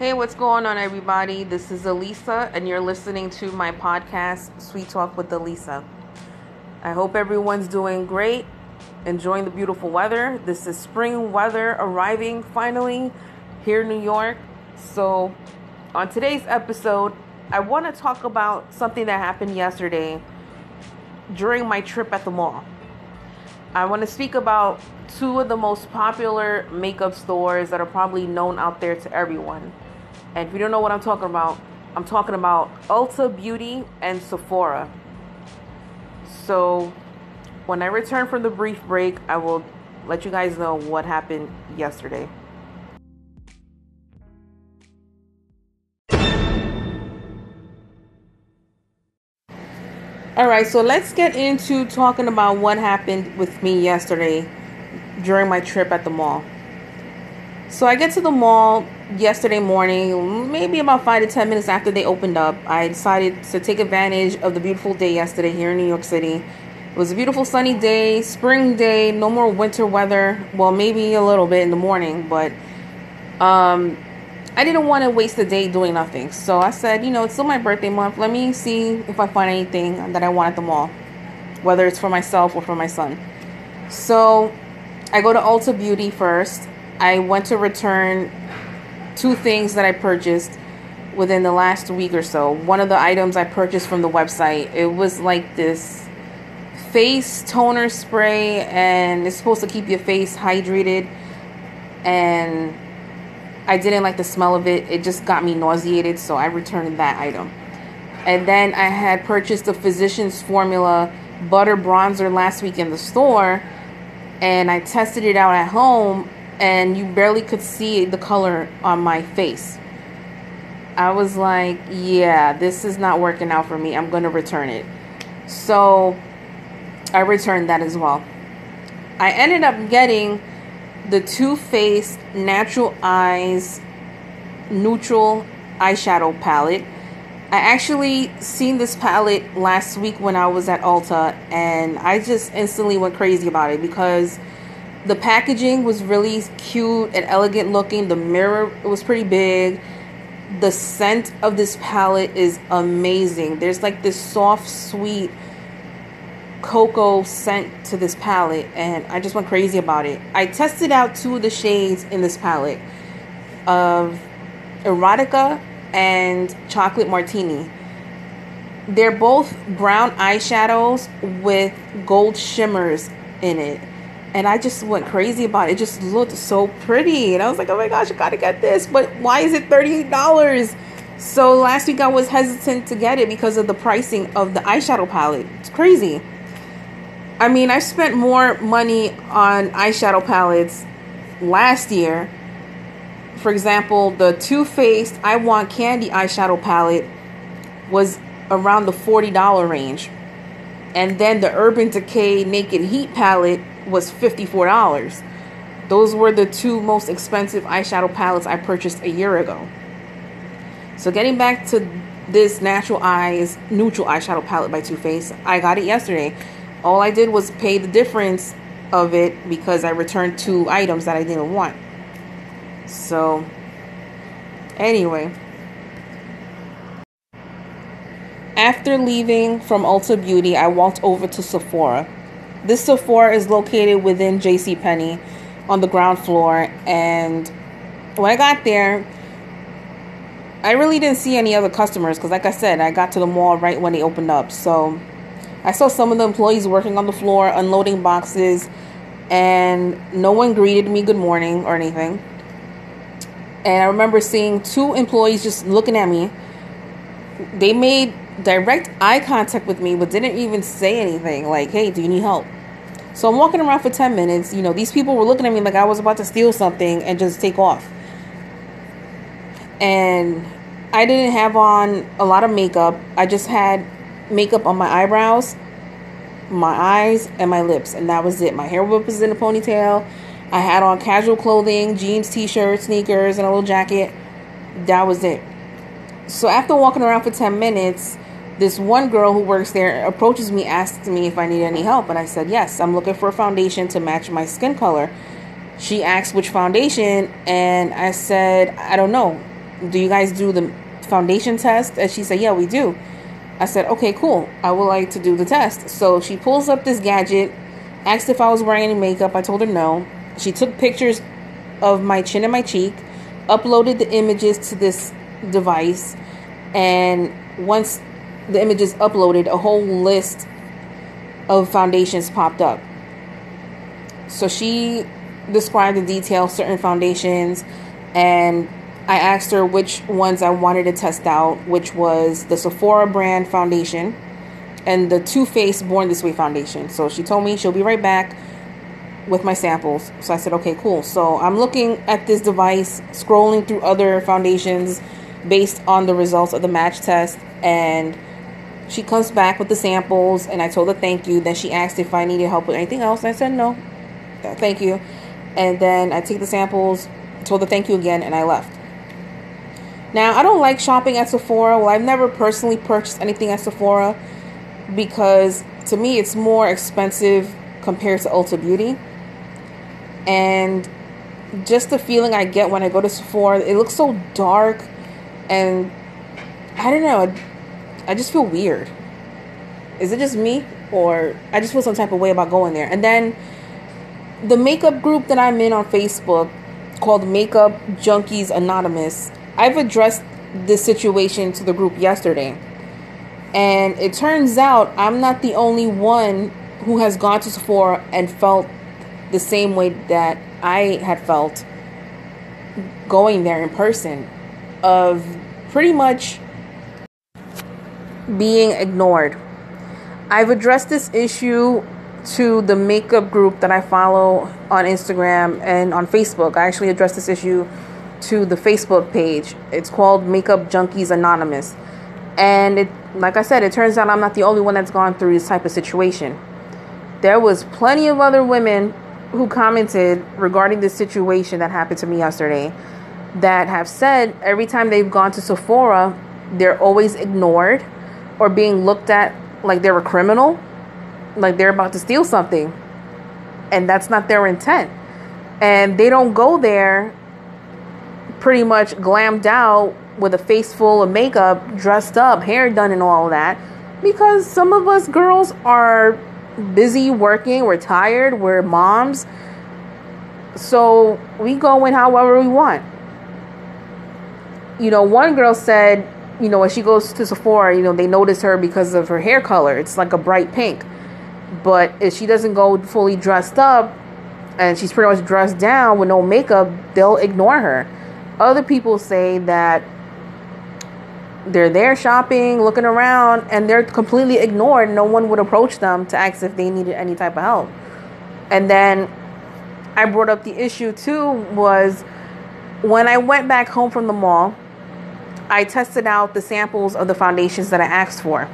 Hey, what's going on, everybody? This is Elisa, and you're listening to my podcast, Sweet Talk with Elisa. I hope everyone's doing great, enjoying the beautiful weather. This is spring weather arriving finally here in New York. So on today's episode, I want to talk about something that happened yesterday during my trip at the mall. I want to speak about two of the most popular makeup stores that are probably known out there to everyone. And if you don't know what I'm talking about Ulta Beauty and Sephora. So when I return from the brief break, I will let you guys know what happened yesterday. All right, so let's get into talking about what happened with me yesterday during my trip at the mall. So I get to the mall yesterday morning, maybe about 5 to 10 minutes after they opened up. I decided to take advantage of the beautiful day yesterday here in New York City. It was a beautiful sunny day, spring day, no more winter weather. Well, maybe a little bit in the morning, but I didn't want to waste the day doing nothing. So I said, you know, it's still my birthday month. Let me see if I find anything that I want at the mall, whether it's for myself or for my son. So I go to Ulta Beauty first. I went to return two things that I purchased within the last week or so. One of the items I purchased from the website, it was like this face toner spray, and it's supposed to keep your face hydrated. And I didn't like the smell of it. It just got me nauseated, so I returned that item. And then I had purchased the Physician's Formula Butter Bronzer last week in the store, and I tested it out at home, and you barely could see the color on my face. I was like, yeah, this is not working out for me. I'm going to return it. So I returned that as well. I ended up getting the Too Faced Natural Eyes Neutral Eyeshadow Palette. I actually seen this palette last week when I was at Ulta, and I just instantly went crazy about it because the packaging was really cute and elegant looking. The mirror was pretty big. The scent of this palette is amazing. There's like this soft, sweet cocoa scent to this palette, and I just went crazy about it. I tested out two of the shades in this palette of Erotica and Chocolate Martini. They're both brown eyeshadows with gold shimmers in it, and I just went crazy about it. It just looked so pretty, and I was like, oh my gosh, I gotta get this, but why is it $38? So last week I was hesitant to get it because of the pricing of the eyeshadow palette. It's crazy. I mean, I spent more money on eyeshadow palettes last year. For example, the Too Faced I Want Candy eyeshadow palette was around the $40 range. And then the Urban Decay Naked Heat palette was $54. Those were the two most expensive eyeshadow palettes I purchased a year ago. So getting back to this Natural Eyes Neutral Eyeshadow Palette by Too Faced, I got it yesterday. All I did was pay the difference of it because I returned two items that I didn't want. So, anyway. After leaving from Ulta Beauty, I walked over to Sephora. This Sephora is located within JCPenney on the ground floor. And when I got there, I really didn't see any other customers because, like I said, I got to the mall right when they opened up. So I saw some of the employees working on the floor, unloading boxes, and no one greeted me good morning or anything. And I remember seeing two employees just looking at me. They made direct eye contact with me, but didn't even say anything like, hey, do you need help? So I'm walking around for 10 minutes. You know, these people were looking at me like I was about to steal something and just take off. And I didn't have on a lot of makeup. I just had makeup on my eyebrows, my eyes, and my lips, and that was it. My hair was in a ponytail. I had on casual clothing, jeans, t-shirts, sneakers, and a little jacket. That was it. So after walking around for 10 minutes, this one girl who works there approaches me, asks me if I need any help, and I said, yes, I'm looking for a foundation to match my skin color. She asked which foundation, and I said, I don't know. do you guys do the foundation test? And she said, yeah, we do. I said, okay, cool. I would like to do the test. So she pulls up this gadget, asked if I was wearing any makeup. I told her no. She took pictures of my chin and my cheek, uploaded the images to this device, and once the image is uploaded, a whole list of foundations popped up. So she described in detail certain foundations, and I asked her which ones I wanted to test out, which was the Sephora brand foundation and the Too Faced Born This Way foundation. So she told me she'll be right back with my samples. So I said, okay, cool. So I'm looking at this device, scrolling through other foundations based on the results of the match test, and she comes back with the samples, and I told her thank you. Then she asked if I needed help with anything else, and I said no, thank you. And then I take the samples, told her thank you again, and I left. Now, I don't like shopping at Sephora. Well, I've never personally purchased anything at Sephora because to me it's more expensive compared to Ulta Beauty, and just the feeling I get when I go to Sephora, it looks so dark, and I don't know, I just feel weird. Is it just me, or I just feel some type of way about going there? And then the makeup group that I'm in on Facebook called Makeup Junkies Anonymous, I've addressed this situation to the group yesterday, and it turns out I'm not the only one who has gone to Sephora and felt the same way that I had felt going there in person, of pretty much being ignored. I've addressed this issue to the makeup group that I follow on Instagram and on Facebook. I actually addressed this issue to the Facebook page. It's called Makeup Junkies Anonymous. And it, like I said, it turns out I'm not the only one that's gone through this type of situation. There was plenty of other women who commented regarding this situation that happened to me yesterday that have said every time they've gone to Sephora, they're always ignored or being looked at like they're a criminal, like they're about to steal something. And that's not their intent. And they don't go there pretty much glammed out with a face full of makeup, dressed up, hair done and all that, because some of us girls are busy working, we're tired, we're moms, so we go in however we want. You know, one girl said, you know, when she goes to Sephora, you know, they notice her because of her hair color. It's like a bright pink. But if she doesn't go fully dressed up and she's pretty much dressed down with no makeup, they'll ignore her. Other people say that they're there shopping, looking around, and they're completely ignored. No one would approach them to ask if they needed any type of help. And then I brought up the issue too, was when I went back home from the mall, I tested out the samples of the foundations that I asked for.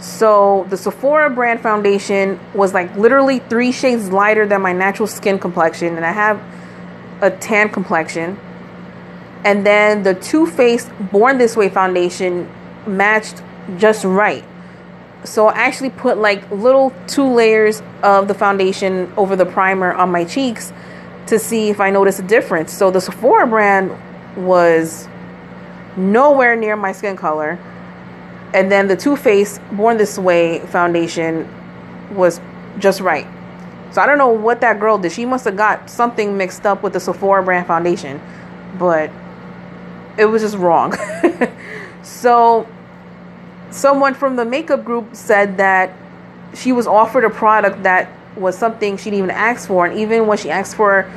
So the Sephora brand foundation was like literally 3 shades lighter than my natural skin complexion, and I have a tan complexion. And then the Too Faced Born This Way foundation matched just right. So I actually put like little 2 layers of the foundation over the primer on my cheeks to see if I noticed a difference. So the Sephora brand was nowhere near my skin color. And then the Too Faced Born This Way foundation was just right. So I don't know what that girl did. She must have got something mixed up with the Sephora brand foundation, but it was just wrong. So someone from the makeup group said that she was offered a product that was something she didn't even ask for. And even when she asked for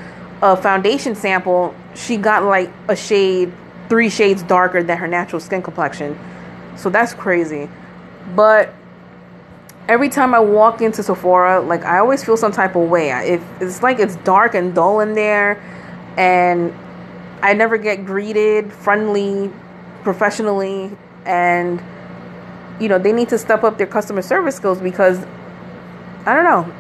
a foundation sample, she got like a shade, 3 shades darker than her natural skin complexion. So that's crazy. But every time I walk into Sephora, like I always feel some type of way. It's like it's dark and dull in there, and I never get greeted friendly, professionally, and, you know, they need to step up their customer service skills because, I don't know,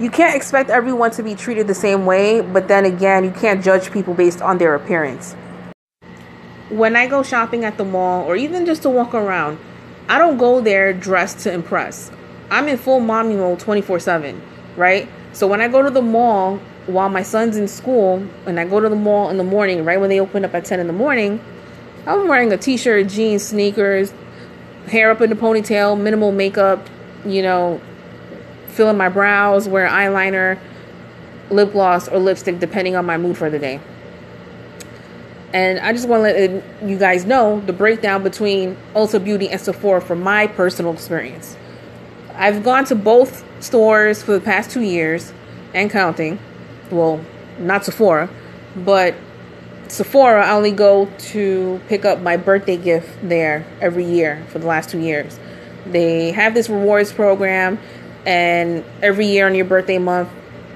you can't expect everyone to be treated the same way, but then again, you can't judge people based on their appearance. When I go shopping at the mall or even just to walk around, I don't go there dressed to impress. I'm in full mommy mode 24/7, right? So when I go to the mall, while my son's in school and I go to the mall in the morning, right when they open up at 10 in the morning, I was wearing a t-shirt, jeans, sneakers, hair up in the ponytail, minimal makeup, you know, filling my brows, wear eyeliner, lip gloss, or lipstick, depending on my mood for the day. And I just want to let you guys know the breakdown between Ulta Beauty and Sephora from my personal experience. I've gone to both stores for the past 2 years and counting. Well, not Sephora, but Sephora, I only go to pick up my birthday gift there every year for the last 2 years. They have this rewards program, and every year on your birthday month,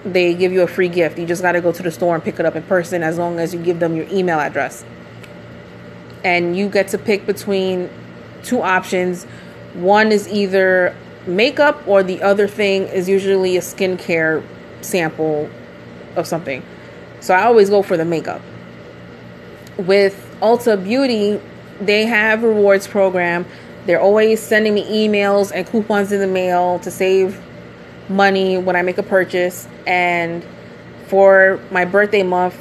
they give you a free gift. You just got to go to the store and pick it up in person, as long as you give them your email address. And you get to pick between two options. One is either makeup, or the other thing is usually a skincare sample of something. So I always go for the makeup. With Ulta Beauty, they have a rewards program. They're always sending me emails and coupons in the mail to save money when I make a purchase. And for my birthday month,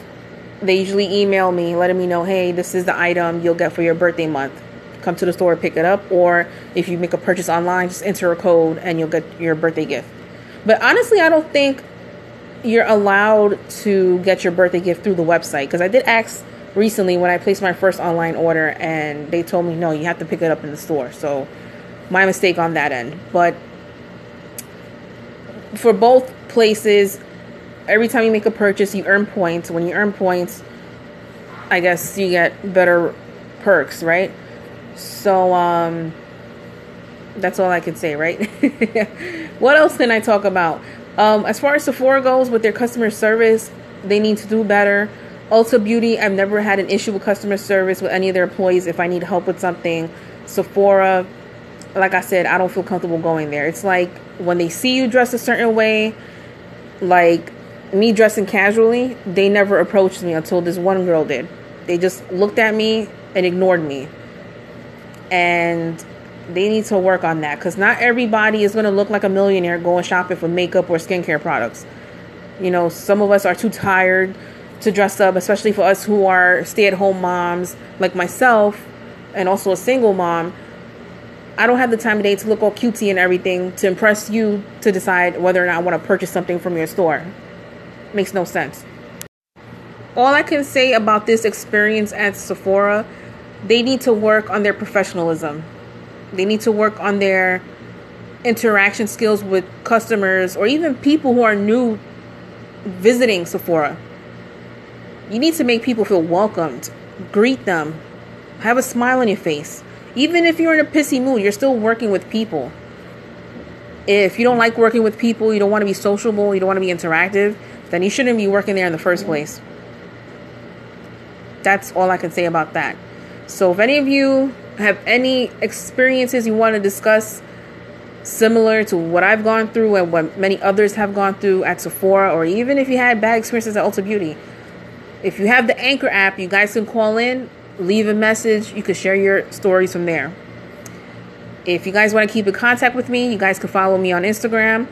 they usually email me letting me know, hey, this is the item you'll get for your birthday month. Come to the store, pick it up. Or if you make a purchase online, just enter a code and you'll get your birthday gift. But honestly, I don't think you're allowed to get your birthday gift through the website, because I did ask recently when I placed my first online order, and they told me, no, you have to pick it up in the store. So my mistake on that end. But for both places, every time you make a purchase, you earn points. When you earn points, I guess you get better perks, right? So that's all I can say, right? What else can I talk about? As far as Sephora goes with their customer service, they need to do better. Ulta Beauty, I've never had an issue with customer service with any of their employees if I need help with something. Sephora, like I said, I don't feel comfortable going there. It's like when they see you dressed a certain way, like me dressing casually, they never approached me until this one girl did. They just looked at me and ignored me. And they need to work on that, because not everybody is going to look like a millionaire going shopping for makeup or skincare products. You know, some of us are too tired to dress up, especially for us who are stay-at-home moms like myself and also a single mom. I don't have the time of day to look all cutesy and everything to impress you to decide whether or not I want to purchase something from your store. Makes no sense. All I can say about this experience at Sephora, they need to work on their professionalism. They need to work on their interaction skills with customers or even people who are new visiting Sephora. You need to make people feel welcomed. Greet them. Have a smile on your face. Even if you're in a pissy mood, you're still working with people. If you don't like working with people, you don't want to be sociable, you don't want to be interactive, then you shouldn't be working there in the first place. That's all I can say about that. So if any of you have any experiences you want to discuss similar to what I've gone through and what many others have gone through at Sephora, or even if you had bad experiences at Ulta Beauty, if you have the Anchor app, you guys can call in, leave a message. You can share your stories from there. If you guys want to keep in contact with me, you guys can follow me on Instagram.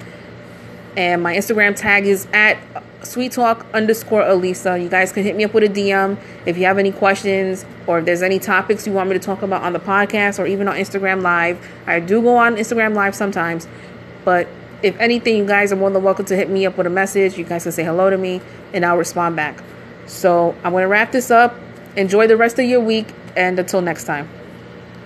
And my Instagram tag is at @sweettalk_Elisa. You guys can hit me up with a DM if you have any questions, or if there's any topics you want me to talk about on the podcast or even on Instagram Live. I do go on Instagram Live sometimes. But if anything, you guys are more than welcome to hit me up with a message. You guys can say hello to me and I'll respond back. So I'm going to wrap this up. Enjoy the rest of your week, and until next time.